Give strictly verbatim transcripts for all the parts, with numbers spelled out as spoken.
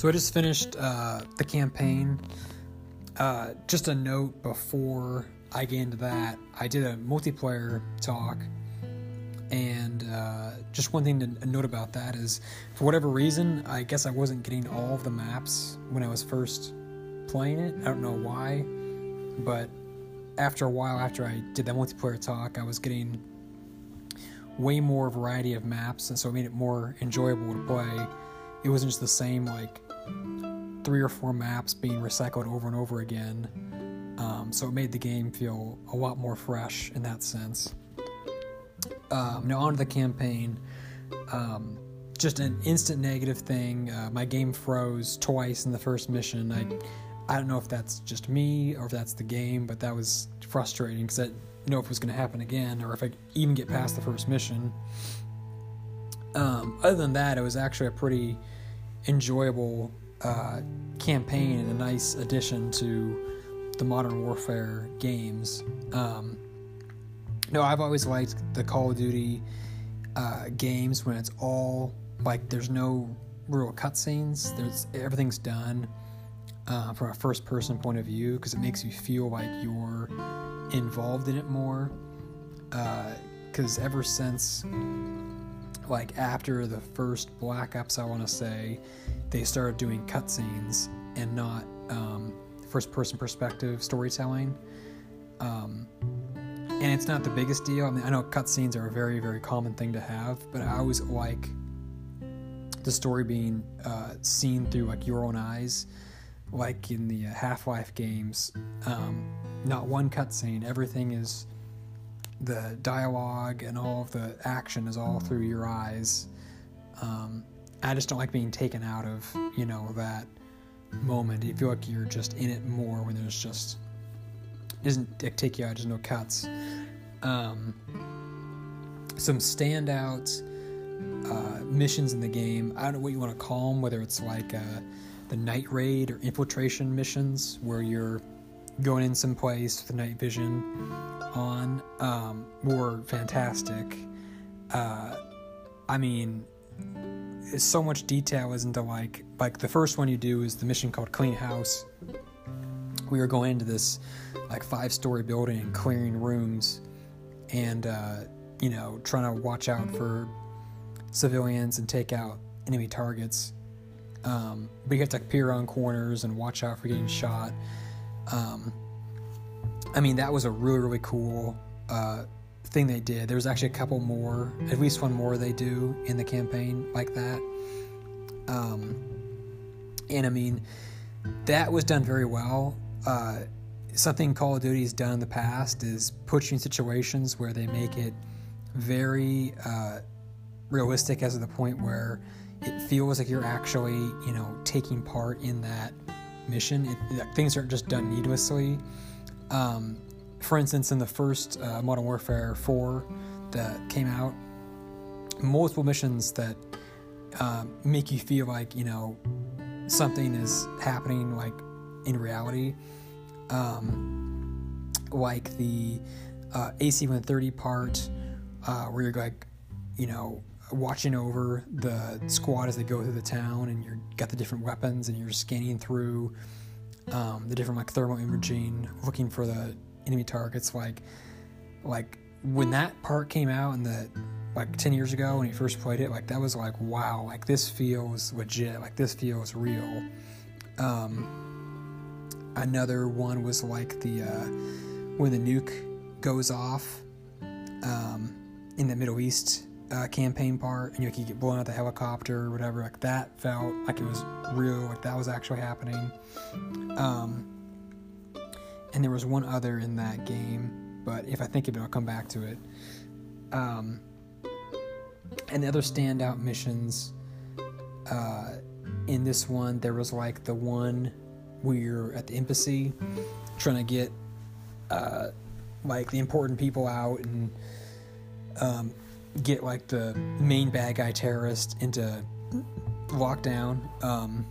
So I just finished uh, the campaign. Uh, just a note before I get into that, I did a multiplayer talk, and uh, just one thing to note about that is, for whatever reason, I guess I wasn't getting all of the maps when I was first playing it. I don't know why, but after a while, after I did that multiplayer talk, I was getting way more variety of maps, and so it made it more enjoyable to play. It wasn't just the same, like, three or four maps being recycled over and over again. Um, so it made the game feel a lot more fresh in that sense. Um, now on to the campaign. Um, just an instant negative thing. Uh, my game froze twice in the first mission. I I don't know if that's just me or if that's the game, but that was frustrating because I didn't know if it was going to happen again or if I even get past the first mission. Um, other than that, it was actually a pretty enjoyable uh, campaign and a nice addition to the Modern Warfare games. Um, No, I've always liked the Call of Duty uh, games when it's all, like, there's no real cutscenes. There's, everything's done uh, from a first-person point of view because it makes you feel like you're involved in it more. Because uh, ever since, like, after the first Black Ops, I want to say, they started doing cutscenes and not um, first-person perspective storytelling. Um... And it's not the biggest deal. I mean, I know cutscenes are a very, very common thing to have, but I always like the story being uh, seen through, like, your own eyes. Like in the Half-Life games, um, not one cutscene. Everything is, the dialogue and all of the action is all through your eyes. Um, I just don't like being taken out of, you know, that moment. You feel like you're just in it more when there's just... doesn't take you out, there's no cuts. Um, some standout uh, missions in the game, I don't know what you want to call them, whether it's like uh, the night raid or infiltration missions where you're going in someplace with night vision on, um, were fantastic. Uh, I mean, so much detail is into like, like the first one you do is the mission called Clean House. We were going into this like five-story building and clearing rooms and, uh, you know, trying to watch out for civilians and take out enemy targets. Um, but you have to like, peer around corners and watch out for getting shot. Um, I mean, that was a really, really cool uh, thing they did. There was actually a couple more, at least one more they do in the campaign like that. Um, and, I mean, that was done very well. Uh, something Call of Duty has done in the past is put you in situations where they make it very uh, realistic as to the point where it feels like you're actually, you know, taking part in that mission. It, it, things aren't just done needlessly. Um, for instance, in the first uh, Modern Warfare four that came out, multiple missions that uh, make you feel like, you know, something is happening, like, in reality, um, like the uh, A C one thirty part, uh, where you're like, you know, watching over the squad as they go through the town, and you're got the different weapons, and you're scanning through um, the different like thermal imaging, looking for the enemy targets. Like, like when that part came out, and the like ten years ago when you first played it, like that was like, wow, like this feels legit, like this feels real. Um, Another one was like the, uh, when the nuke goes off, um, in the Middle East, uh, campaign part, and you, like, you get blown out the helicopter or whatever, like that felt like it was real, like that was actually happening. Um, and there was one other in that game, but if I think of it, I'll come back to it. Um, and the other standout missions, uh, in this one, there was like the one... we're at the embassy trying to get uh, like the important people out and um, get like the main bad guy terrorist into lockdown. Um,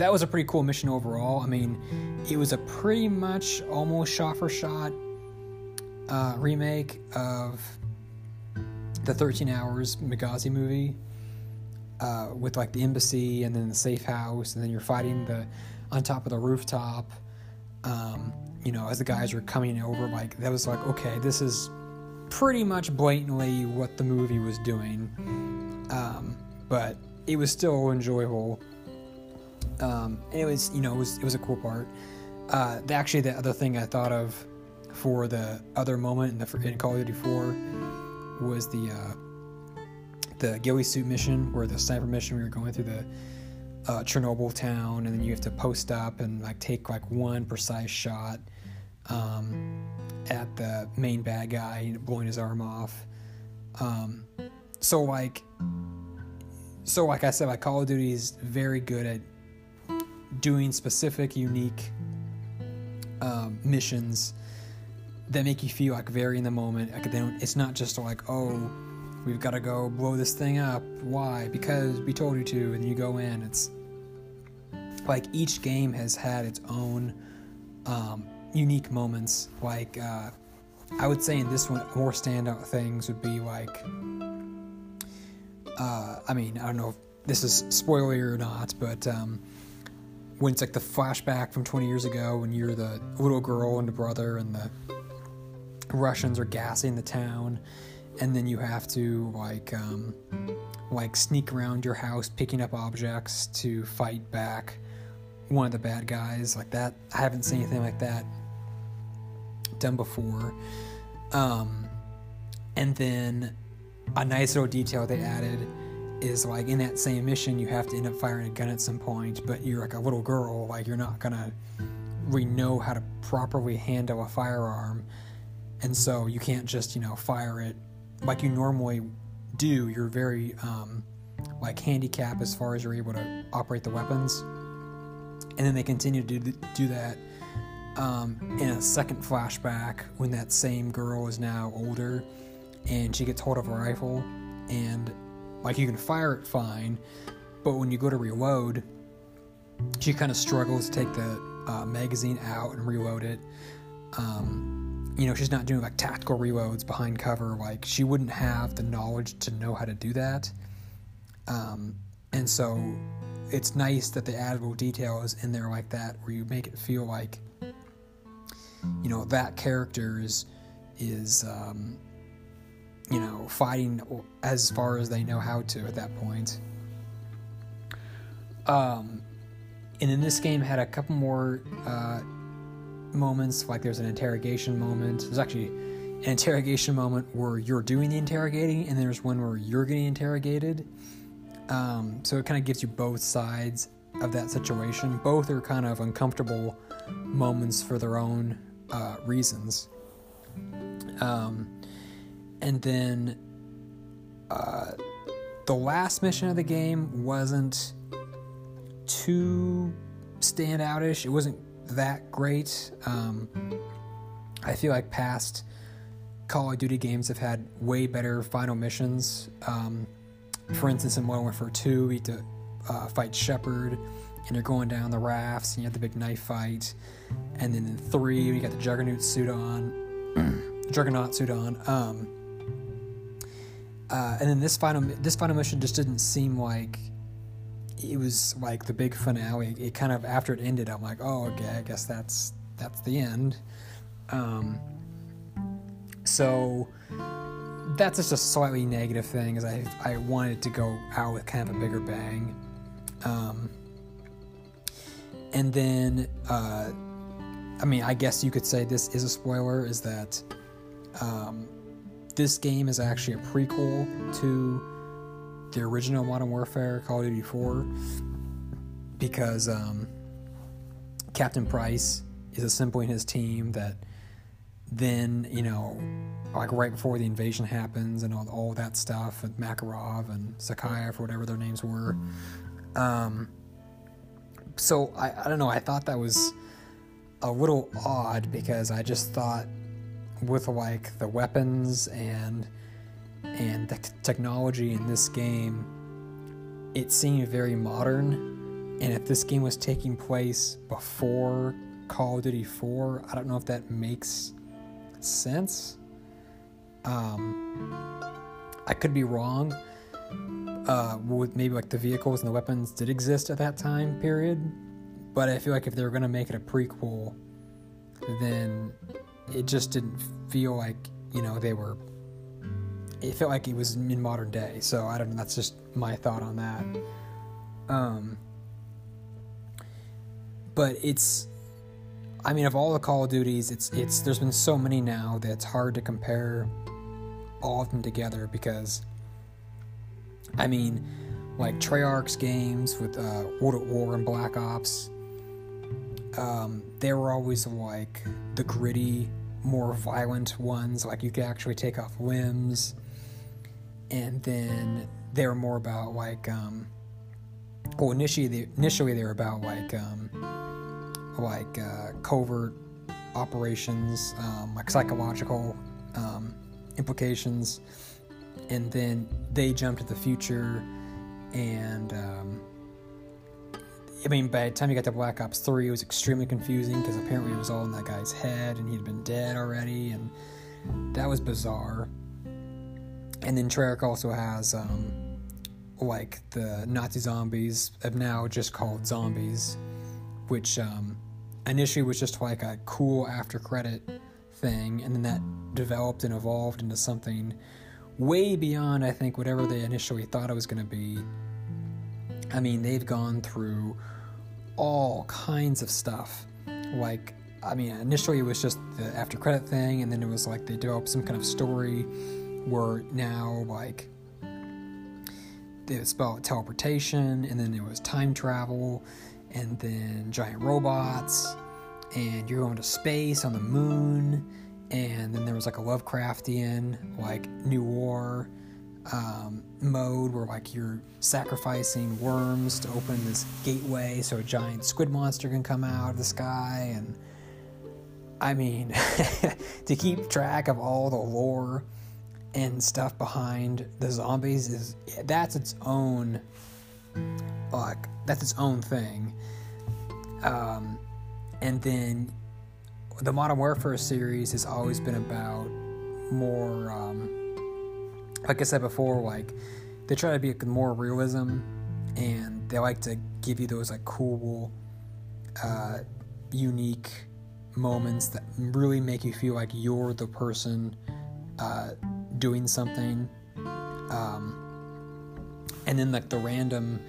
that was a pretty cool mission overall. I mean, it was a pretty much almost shot for shot uh, remake of the thirteen hours Benghazi movie. uh, with like the embassy and then the safe house, and then you're fighting the on top of the rooftop. Um, you know, as the guys were coming over, like that was like, okay, this is pretty much blatantly what the movie was doing. Um, but it was still enjoyable. Um, and it was, you know, it was it was a cool part. Uh, the, actually, the other thing I thought of for the other moment in the in Call of Duty four was the uh, the ghillie suit mission, where the sniper mission, we were going through the uh, Chernobyl town, and then you have to post up and like take like one precise shot um, at the main bad guy, blowing his arm off. Um, so like, so like I said, like Call of Duty is very good at doing specific, unique um, missions that make you feel like very in the moment. Like they don't, it's not just like, oh, we've got to go blow this thing up. Why? Because we told you to, and you go in. It's like each game has had its own um, unique moments. Like uh, I would say in this one, more standout things would be like, uh, I mean, I don't know if this is spoiler or not, but um, when it's like the flashback from twenty years ago, when you're the little girl and the brother, and the Russians are gassing the town, and then you have to like um like sneak around your house picking up objects to fight back one of the bad guys. Like that, I haven't seen anything like that done before. Um and then a nice little detail they added is like in that same mission you have to end up firing a gun at some point, but you're like a little girl, like you're not gonna really know how to properly handle a firearm. And so you can't just, you know, fire it like you normally do. You're very, um, like, handicapped as far as you're able to operate the weapons. And then they continue to do, do that um, in a second flashback, when that same girl is now older and she gets hold of a rifle. And, like, you can fire it fine, but when you go to reload, she kind of struggles to take the uh, magazine out and reload it. Um... You know, she's not doing like tactical reloads behind cover. Like she wouldn't have the knowledge to know how to do that. Um, and so it's nice that they added little details in there like that, where you make it feel like, you know, that character is, is um, you know, fighting as far as they know how to at that point. Um, and then this game had a couple more uh, moments. Like there's an interrogation moment. There's actually an interrogation moment where you're doing the interrogating, and there's one where you're getting interrogated. Um, so it kind of gives you both sides of that situation. Both are kind of uncomfortable moments for their own uh, reasons. Um, and then uh, the last mission of the game wasn't too standoutish. It wasn't that great. um I feel like past Call of Duty games have had way better final missions. Um for instance, in Modern Warfare two, you have to uh, fight Shepard, and you're going down the rafts, and you have the big knife fight. And then in three, you got the Juggernaut suit on Juggernaut suit on um uh and then this final this final mission just didn't seem like it was like the big finale. It kind of, after it ended, I'm like, oh, okay, I guess that's that's the end. Um, so that's just a slightly negative thing, because I I wanted to go out with kind of a bigger bang. Um, and then, uh, I mean, I guess you could say this is a spoiler, is that um, this game is actually a prequel to the original Modern Warfare, Call of Duty four, because um, Captain Price is assembling his team that then, you know, like right before the invasion happens and all, all that stuff with Makarov and Zakaya, for whatever their names were. Um, so, I, I don't know, I thought that was a little odd, because I just thought with, like, the weapons and and the t- technology in this game, it seemed very modern. And if this game was taking place before Call of Duty four, I don't know if that makes sense. Um, I could be wrong. uh, with maybe like the vehicles and the weapons did exist at that time period. But I feel like if they were going to make it a prequel, then it just didn't feel like, you know, they were... It felt like it was in modern day. So I don't know. That's just my thought on that. Um, but it's... I mean, of all the Call of Duties, it's it's there's been so many now that it's hard to compare all of them together because, I mean, like Treyarch's games with uh, World at War and Black Ops, um, they were always like the gritty, more violent ones. Like you could actually take off limbs, and then they were more about like, um, well, initially they, initially they were about like. Um, like uh, covert operations, um, like psychological um, implications, and then they jump to the future, and um, I mean, by the time you got to Black Ops three, it was extremely confusing, because apparently it was all in that guy's head, and he'd been dead already, and that was bizarre. And then Treyarch also has, um, like, the Nazi zombies, have now just called zombies, which um, initially was just like a cool after-credit thing, and then that developed and evolved into something way beyond, I think, whatever they initially thought it was going to be. I mean, they've gone through all kinds of stuff. Like, I mean, initially it was just the after-credit thing, and then it was like they developed some kind of story where now, like, it was about teleportation, and then it was time travel, and then giant robots, and you're going to space on the moon, and then there was like a Lovecraftian, like, new war um, mode where, like, you're sacrificing worms to open this gateway so a giant squid monster can come out of the sky, and, I mean, to keep track of all the lore and stuff behind the zombies, is that's its own, like, that's its own thing. Um, and then the Modern Warfare series has always been about more, um, like I said before, like, they try to be more realism, and they like to give you those, like, cool, uh, unique moments that really make you feel like you're the person, uh, doing something. Um, and then, like, the random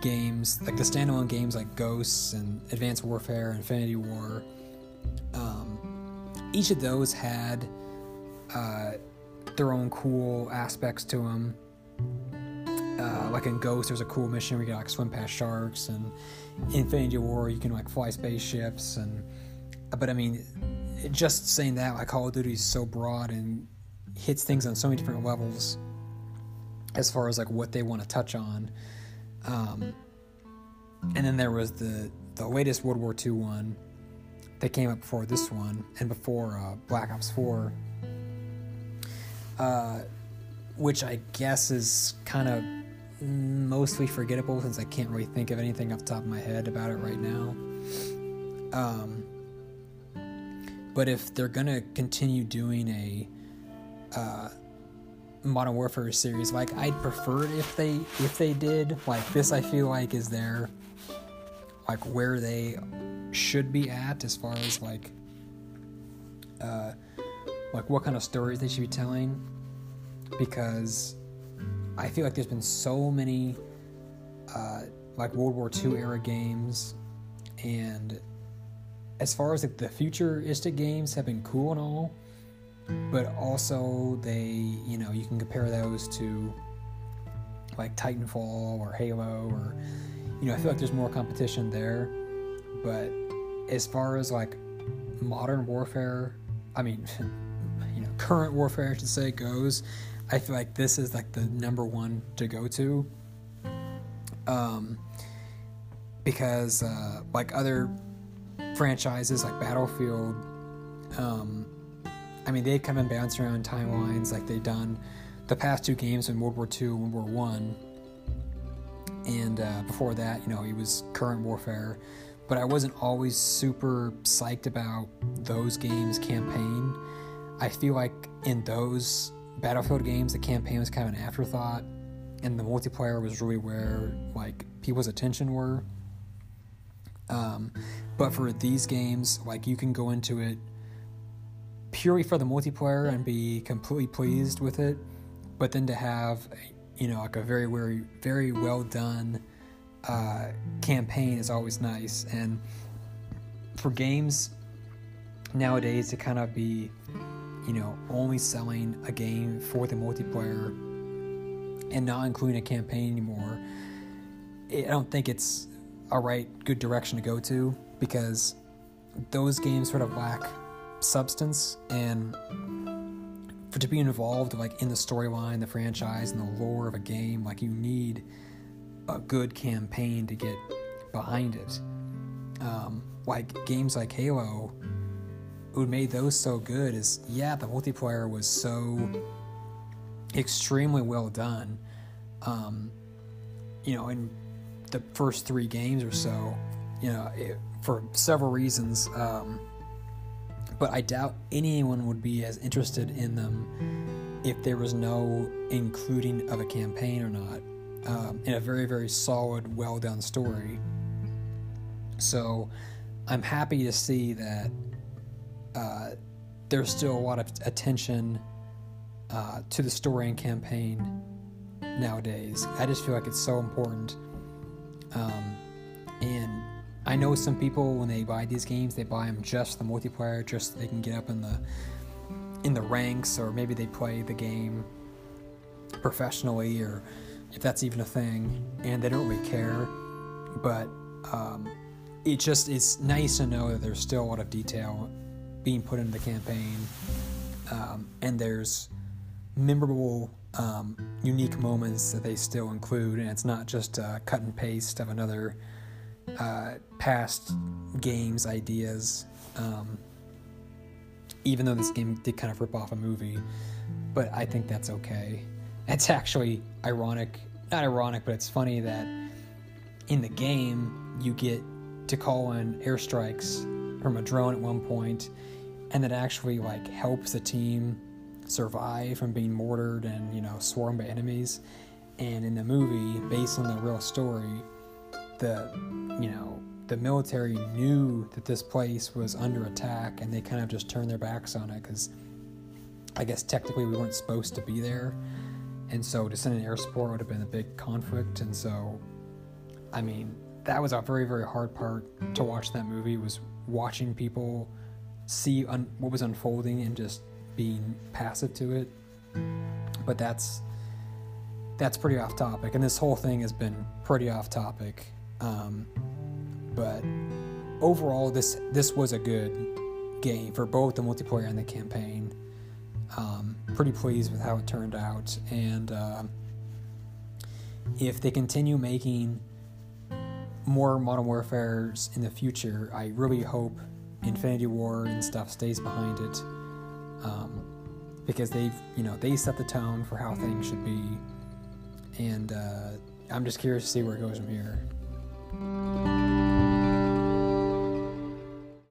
games, like the standalone games like Ghosts and Advanced Warfare, Infinity War, um, each of those had uh, their own cool aspects to them. Uh, like in Ghosts, there's a cool mission where you can, like, swim past sharks, and Infinity War, you can, like, fly spaceships. And but I mean, just saying that, like, Call of Duty is so broad and hits things on so many different levels as far as, like, what they want to touch on. Um, and then there was the, the latest World War Two one that came up before this one and before uh, Black Ops four, uh, which I guess is kind of mostly forgettable since I can't really think of anything off the top of my head about it right now. Um, but if they're going to continue doing a... Uh, Modern Warfare series, like, I'd prefer it if they if they did, like, this I feel like is their, like, where they should be at as far as, like, uh like what kind of stories they should be telling, because I feel like there's been so many uh like World War Two era games, and as far as, like, the futuristic games have been cool and all, but also they, you know, you can compare those to, like, Titanfall or Halo, or, you know, I feel like there's more competition there. But as far as, like, Modern Warfare, I mean, you know, current warfare, I should say, goes, I feel like this is, like, the number one to go to. Um, because, uh, like, other franchises, like Battlefield, um, I mean, they've come and bounced around timelines, like they've done the past two games in World War Two and World War One, and uh, before that, you know, it was current warfare. But I wasn't always super psyched about those games' campaign. I feel like in those Battlefield games, the campaign was kind of an afterthought, and the multiplayer was really where like people's attention were. Um, but for these games, like, you can go into it purely for the multiplayer and be completely pleased with it, but then to have, you know, like a very, very, very well done uh, campaign is always nice. And for games nowadays to kind of be, you know, only selling a game for the multiplayer and not including a campaign anymore, I don't think it's a right good direction to go to, because those games sort of lack substance, and for to be involved like in the storyline, the franchise, and the lore of a game, like, you need a good campaign to get behind it. Um, like games like Halo, what made those so good is, yeah, the multiplayer was so extremely well done. Um, you know, in the first three games or so, you know, it, for several reasons, um, but I doubt anyone would be as interested in them if there was no including of a campaign or not, um, in a very, very solid, well-done story. So I'm happy to see that uh, there's still a lot of attention uh, to the story and campaign nowadays. I just feel like it's so important. Um, and I know some people, when they buy these games, they buy them just the multiplayer, just so they can get up in the in the ranks, or maybe they play the game professionally, or if that's even a thing, and they don't really care. But um, it just it's nice to know that there's still a lot of detail being put into the campaign, um, and there's memorable, um, unique moments that they still include, and it's not just a cut and paste of another uh, past game's ideas, um, even though this game did kind of rip off a movie, but I think that's okay. It's actually ironic, not ironic, but it's funny that in the game you get to call in airstrikes from a drone at one point, and that actually like helps the team survive from being mortared and, you know, swarmed by enemies. And in the movie, based on the real story, the, you know, the military knew that this place was under attack, and they kind of just turned their backs on it, because I guess technically we weren't supposed to be there, and so to send an air support would have been a big conflict. And so, I mean, that was a very, very hard part to watch that movie, was watching people see un- what was unfolding and just being passive to it. But that's that's pretty off topic, and this whole thing has been pretty off topic, um, but overall this this was a good game for both the multiplayer and the campaign. Um, pretty pleased with how it turned out, and uh, if they continue making more Modern Warfares in the future, I really hope Infinity War and stuff stays behind it. Um, because they've, you know, they set the tone for how things should be, and uh, I'm just curious to see where it goes from here.